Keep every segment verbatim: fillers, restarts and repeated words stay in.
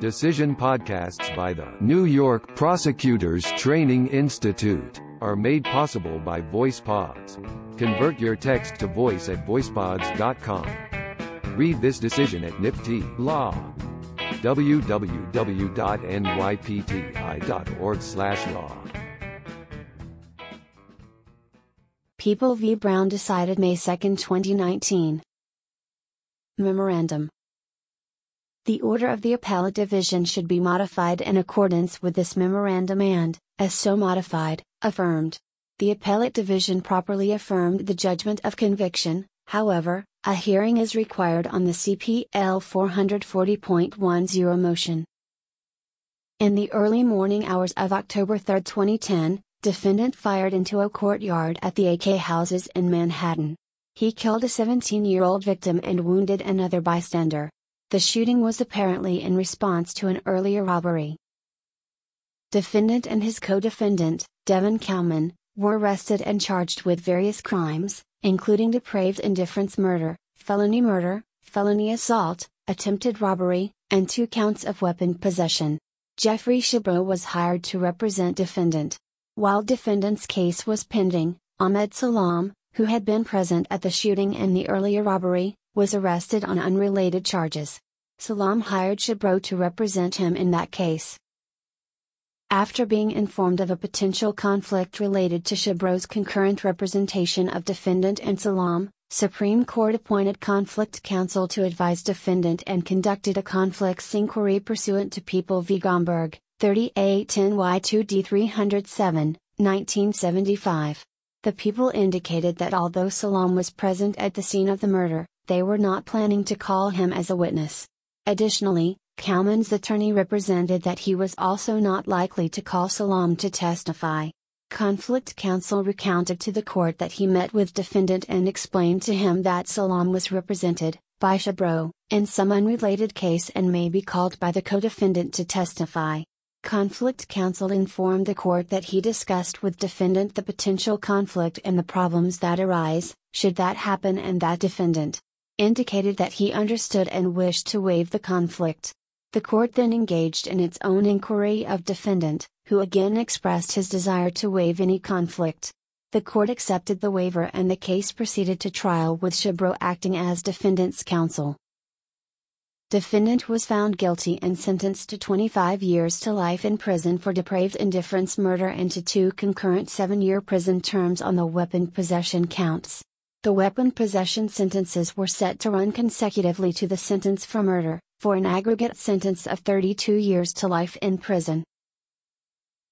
Decision podcasts by the New York Prosecutors Training Institute are made possible by VoicePods. Convert your text to voice at voice pods dot com. Read this decision at N Y P T I Law. w w w dot n y p t i dot org slash law. People v. Brown decided May second, twenty nineteen. Memorandum. The order of the Appellate Division should be modified in accordance with this memorandum and, as so modified, affirmed. The Appellate Division properly affirmed the judgment of conviction. However, a hearing is required on the C P L four forty point ten motion. In the early morning hours of October third, twenty ten, defendant fired into a courtyard at the A K Houses in Manhattan. He killed a seventeen-year-old victim and wounded another bystander. The shooting was apparently in response to an earlier robbery. Defendant and his co-defendant, Devin Cowman, were arrested and charged with various crimes, including depraved indifference murder, felony murder, felony assault, attempted robbery, and two counts of weapon possession. Jeffrey Shabro was hired to represent defendant. While defendant's case was pending, Ahmed Salaam, who had been present at the shooting and the earlier robbery, was arrested on unrelated charges. Salaam hired Shabro to represent him in that case. After being informed of a potential conflict related to Shabro's concurrent representation of defendant and Salaam, Supreme Court appointed conflict counsel to advise defendant and conducted a conflicts inquiry pursuant to People v. Gomberg, thirty-eight N Y two D three oh seven, nineteen seventy-five. The people indicated that although Salaam was present at the scene of the murder, they were not planning to call him as a witness. Additionally, Cowman's attorney represented that he was also not likely to call Salaam to testify. Conflict counsel recounted to the court that he met with defendant and explained to him that Salaam was represented by Shabro in some unrelated case and may be called by the co-defendant to testify. Conflict counsel informed the court that he discussed with defendant the potential conflict and the problems that arise, should that happen, and that defendant indicated that he understood and wished to waive the conflict. The court then engaged in its own inquiry of defendant, who again expressed his desire to waive any conflict. The court accepted the waiver and the case proceeded to trial with Shabro acting as defendant's counsel. Defendant was found guilty and sentenced to twenty-five years to life in prison for depraved indifference murder and to two concurrent seven-year prison terms on the weapon possession counts. The weapon possession sentences were set to run consecutively to the sentence for murder, for an aggregate sentence of thirty-two years to life in prison.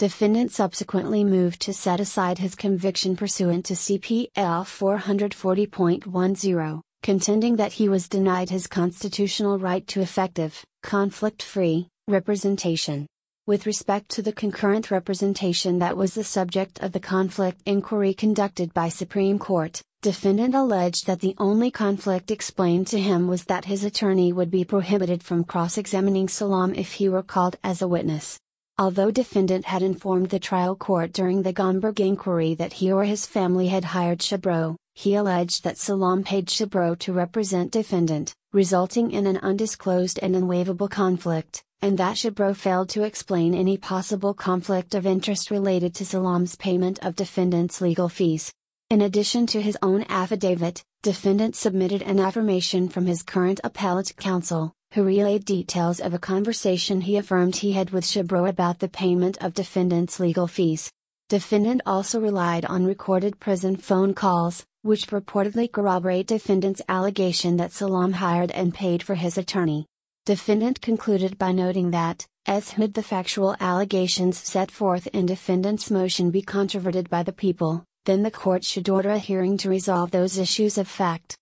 Defendant subsequently moved to set aside his conviction pursuant to C P L four forty point ten, contending that he was denied his constitutional right to effective, conflict-free, representation. With respect to the concurrent representation that was the subject of the conflict inquiry conducted by Supreme Court, defendant alleged that the only conflict explained to him was that his attorney would be prohibited from cross-examining Salaam if he were called as a witness. Although defendant had informed the trial court during the Gomberg inquiry that he or his family had hired Shabro, he alleged that Salaam paid Shabro to represent defendant, resulting in an undisclosed and unwaivable conflict, and that Shabro failed to explain any possible conflict of interest related to Salaam's payment of defendant's legal fees. In addition to his own affidavit, defendant submitted an affirmation from his current appellate counsel, who relayed details of a conversation he affirmed he had with Shabro about the payment of defendant's legal fees. Defendant also relied on recorded prison phone calls, which purportedly corroborate defendant's allegation that Salaam hired and paid for his attorney. Defendant concluded by noting that, as could the factual allegations set forth in defendant's motion be controverted by the people, then the court should order a hearing to resolve those issues of fact.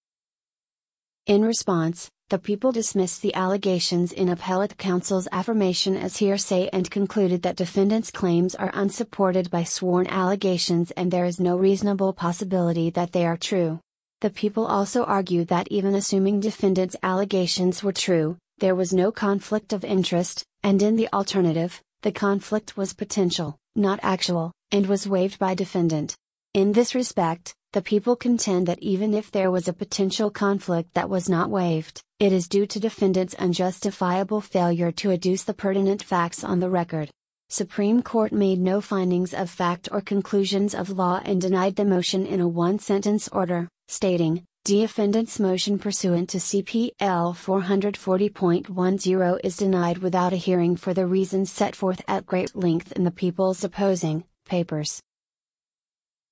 In response, the people dismissed the allegations in appellate counsel's affirmation as hearsay and concluded that defendant's claims are unsupported by sworn allegations and there is no reasonable possibility that they are true. The people also argued that even assuming defendant's allegations were true, there was no conflict of interest, and in the alternative, the conflict was potential, not actual, and was waived by defendant. In this respect, the people contend that even if there was a potential conflict that was not waived, it is due to defendant's unjustifiable failure to adduce the pertinent facts on the record. Supreme Court made no findings of fact or conclusions of law and denied the motion in a one-sentence order, stating, "Defendant's motion pursuant to C P L four forty point ten is denied without a hearing for the reasons set forth at great length in the people's opposing papers."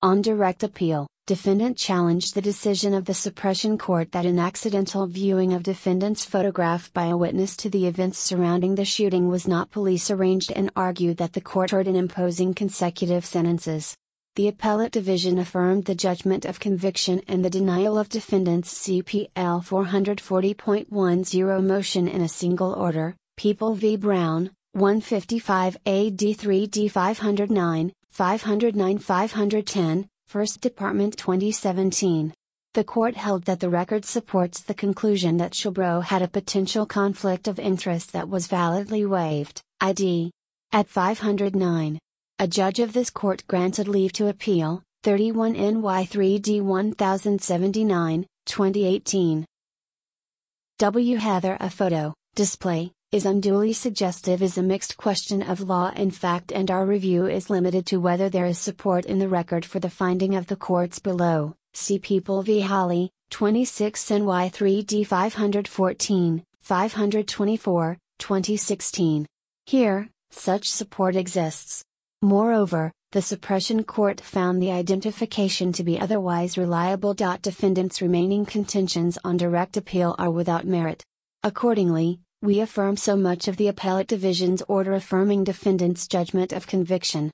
On direct appeal, defendant challenged the decision of the suppression court that an accidental viewing of defendant's photograph by a witness to the events surrounding the shooting was not police arranged and argued that the court erred in imposing consecutive sentences. The appellate division affirmed the judgment of conviction and the denial of defendant's C P L four forty point ten motion in a single order, People v. Brown, one fifty-five A D three D five oh nine, five oh nine to five ten, First Department twenty seventeen. The court held that the record supports the conclusion that Shabro had a potential conflict of interest that was validly waived, I D at five oh nine. A judge of this court granted leave to appeal, thirty-one N Y three D ten seventy-nine, twenty eighteen. W. Heather a photo, display, is unduly suggestive is a mixed question of law and fact, and our review is limited to whether there is support in the record for the finding of the courts below. See People v. Holly, twenty-six N Y three D five fourteen, five twenty-four, twenty sixteen. Here, such support exists. Moreover, the suppression court found the identification to be otherwise reliable. Defendant's remaining contentions on direct appeal are without merit. Accordingly, we affirm so much of the appellate division's order affirming defendant's judgment of conviction.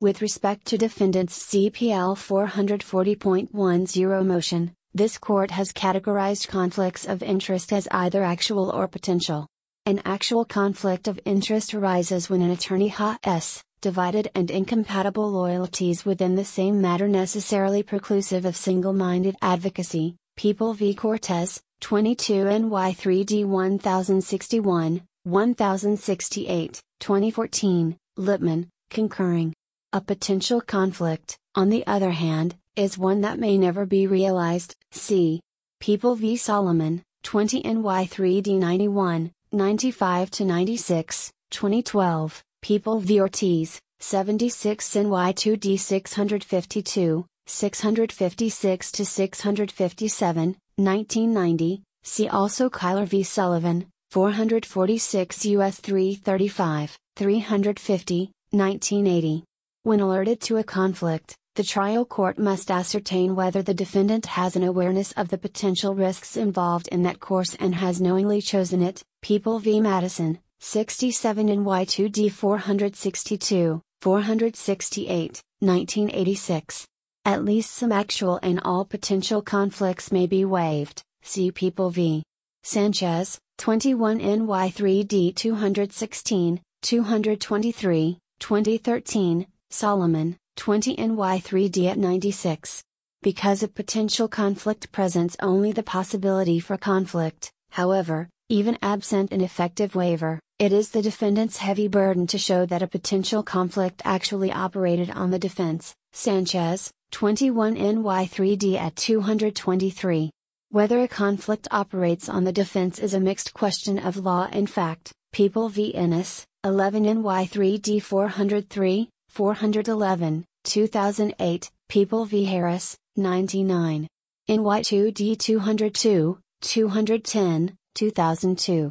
With respect to defendant's C P L four forty point ten motion, this court has categorized conflicts of interest as either actual or potential. An actual conflict of interest arises when an attorney has divided and incompatible loyalties within the same matter necessarily preclusive of single-minded advocacy, People v. Cortez, twenty-two N Y three D ten sixty-one, ten sixty-eight, twenty fourteen, Lippman, concurring. A potential conflict, on the other hand, is one that may never be realized, see People v. Solomon, twenty N Y three D ninety-one, ninety-five to ninety-six, twenty twelve, People v. Ortiz, seventy-six N Y two D six fifty-two, six fifty-six to six fifty-seven, nineteen ninety, see also Kyler v. Sullivan, four forty-six U S three thirty-five, three fifty, nineteen eighty. When alerted to a conflict, the trial court must ascertain whether the defendant has an awareness of the potential risks involved in that course and has knowingly chosen it, People v. Madison, sixty-seven N Y two D four sixty-two, four sixty-eight, nineteen eighty-six. At least some actual and all potential conflicts may be waived, see People v. Sanchez, twenty-one N Y three D two sixteen, two twenty-three, twenty thirteen, Solomon, twenty N Y three D at ninety-six. Because a potential conflict presents only the possibility for conflict, however, even absent an effective waiver, it is the defendant's heavy burden to show that a potential conflict actually operated on the defense, Sanchez, twenty-one N Y three D at two twenty-three. Whether a conflict operates on the defense is a mixed question of law and fact, People v. Ennis, eleven N Y three D four oh three, four eleven, two thousand eight, People v. Harris, ninety-nine. N Y two D two oh two, two ten, two thousand two.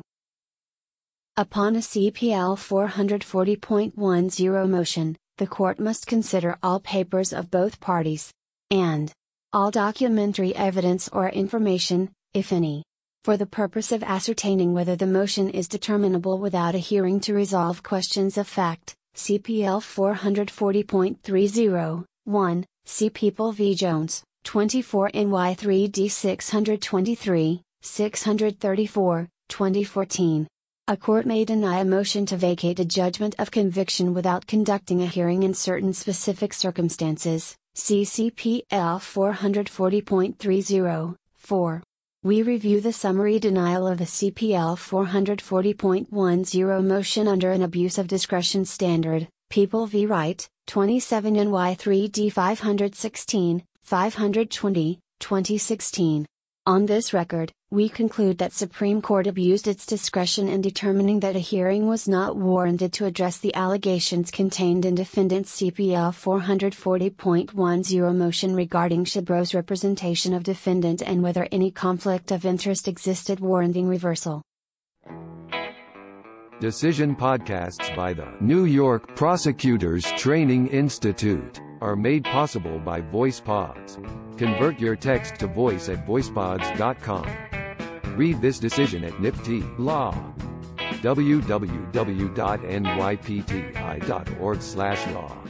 Upon a C P L four forty point ten motion, the court must consider all papers of both parties, and all documentary evidence or information, if any, for the purpose of ascertaining whether the motion is determinable without a hearing to resolve questions of fact, C P L four forty point thirty, one, see People v. Jones, twenty-four N Y three D six twenty-three, six thirty-four, twenty fourteen. A court may deny a motion to vacate a judgment of conviction without conducting a hearing in certain specific circumstances, see C P L four forty point thirty, four. We review the summary denial of the C P L four forty point ten motion under an abuse of discretion standard, People v. Wright, twenty-seven N Y three D five sixteen, five twenty, twenty sixteen. On this record, we conclude that Supreme Court abused its discretion in determining that a hearing was not warranted to address the allegations contained in defendant's C P L four forty point ten motion regarding Shabro's representation of defendant and whether any conflict of interest existed warranting reversal. Decision podcasts by the New York Prosecutors Training Institute are made possible by VoicePods. Convert your text to voice at voicepods dot com. Read this decision at N Y P T I Law. w w w dot n y p t i dot org slash law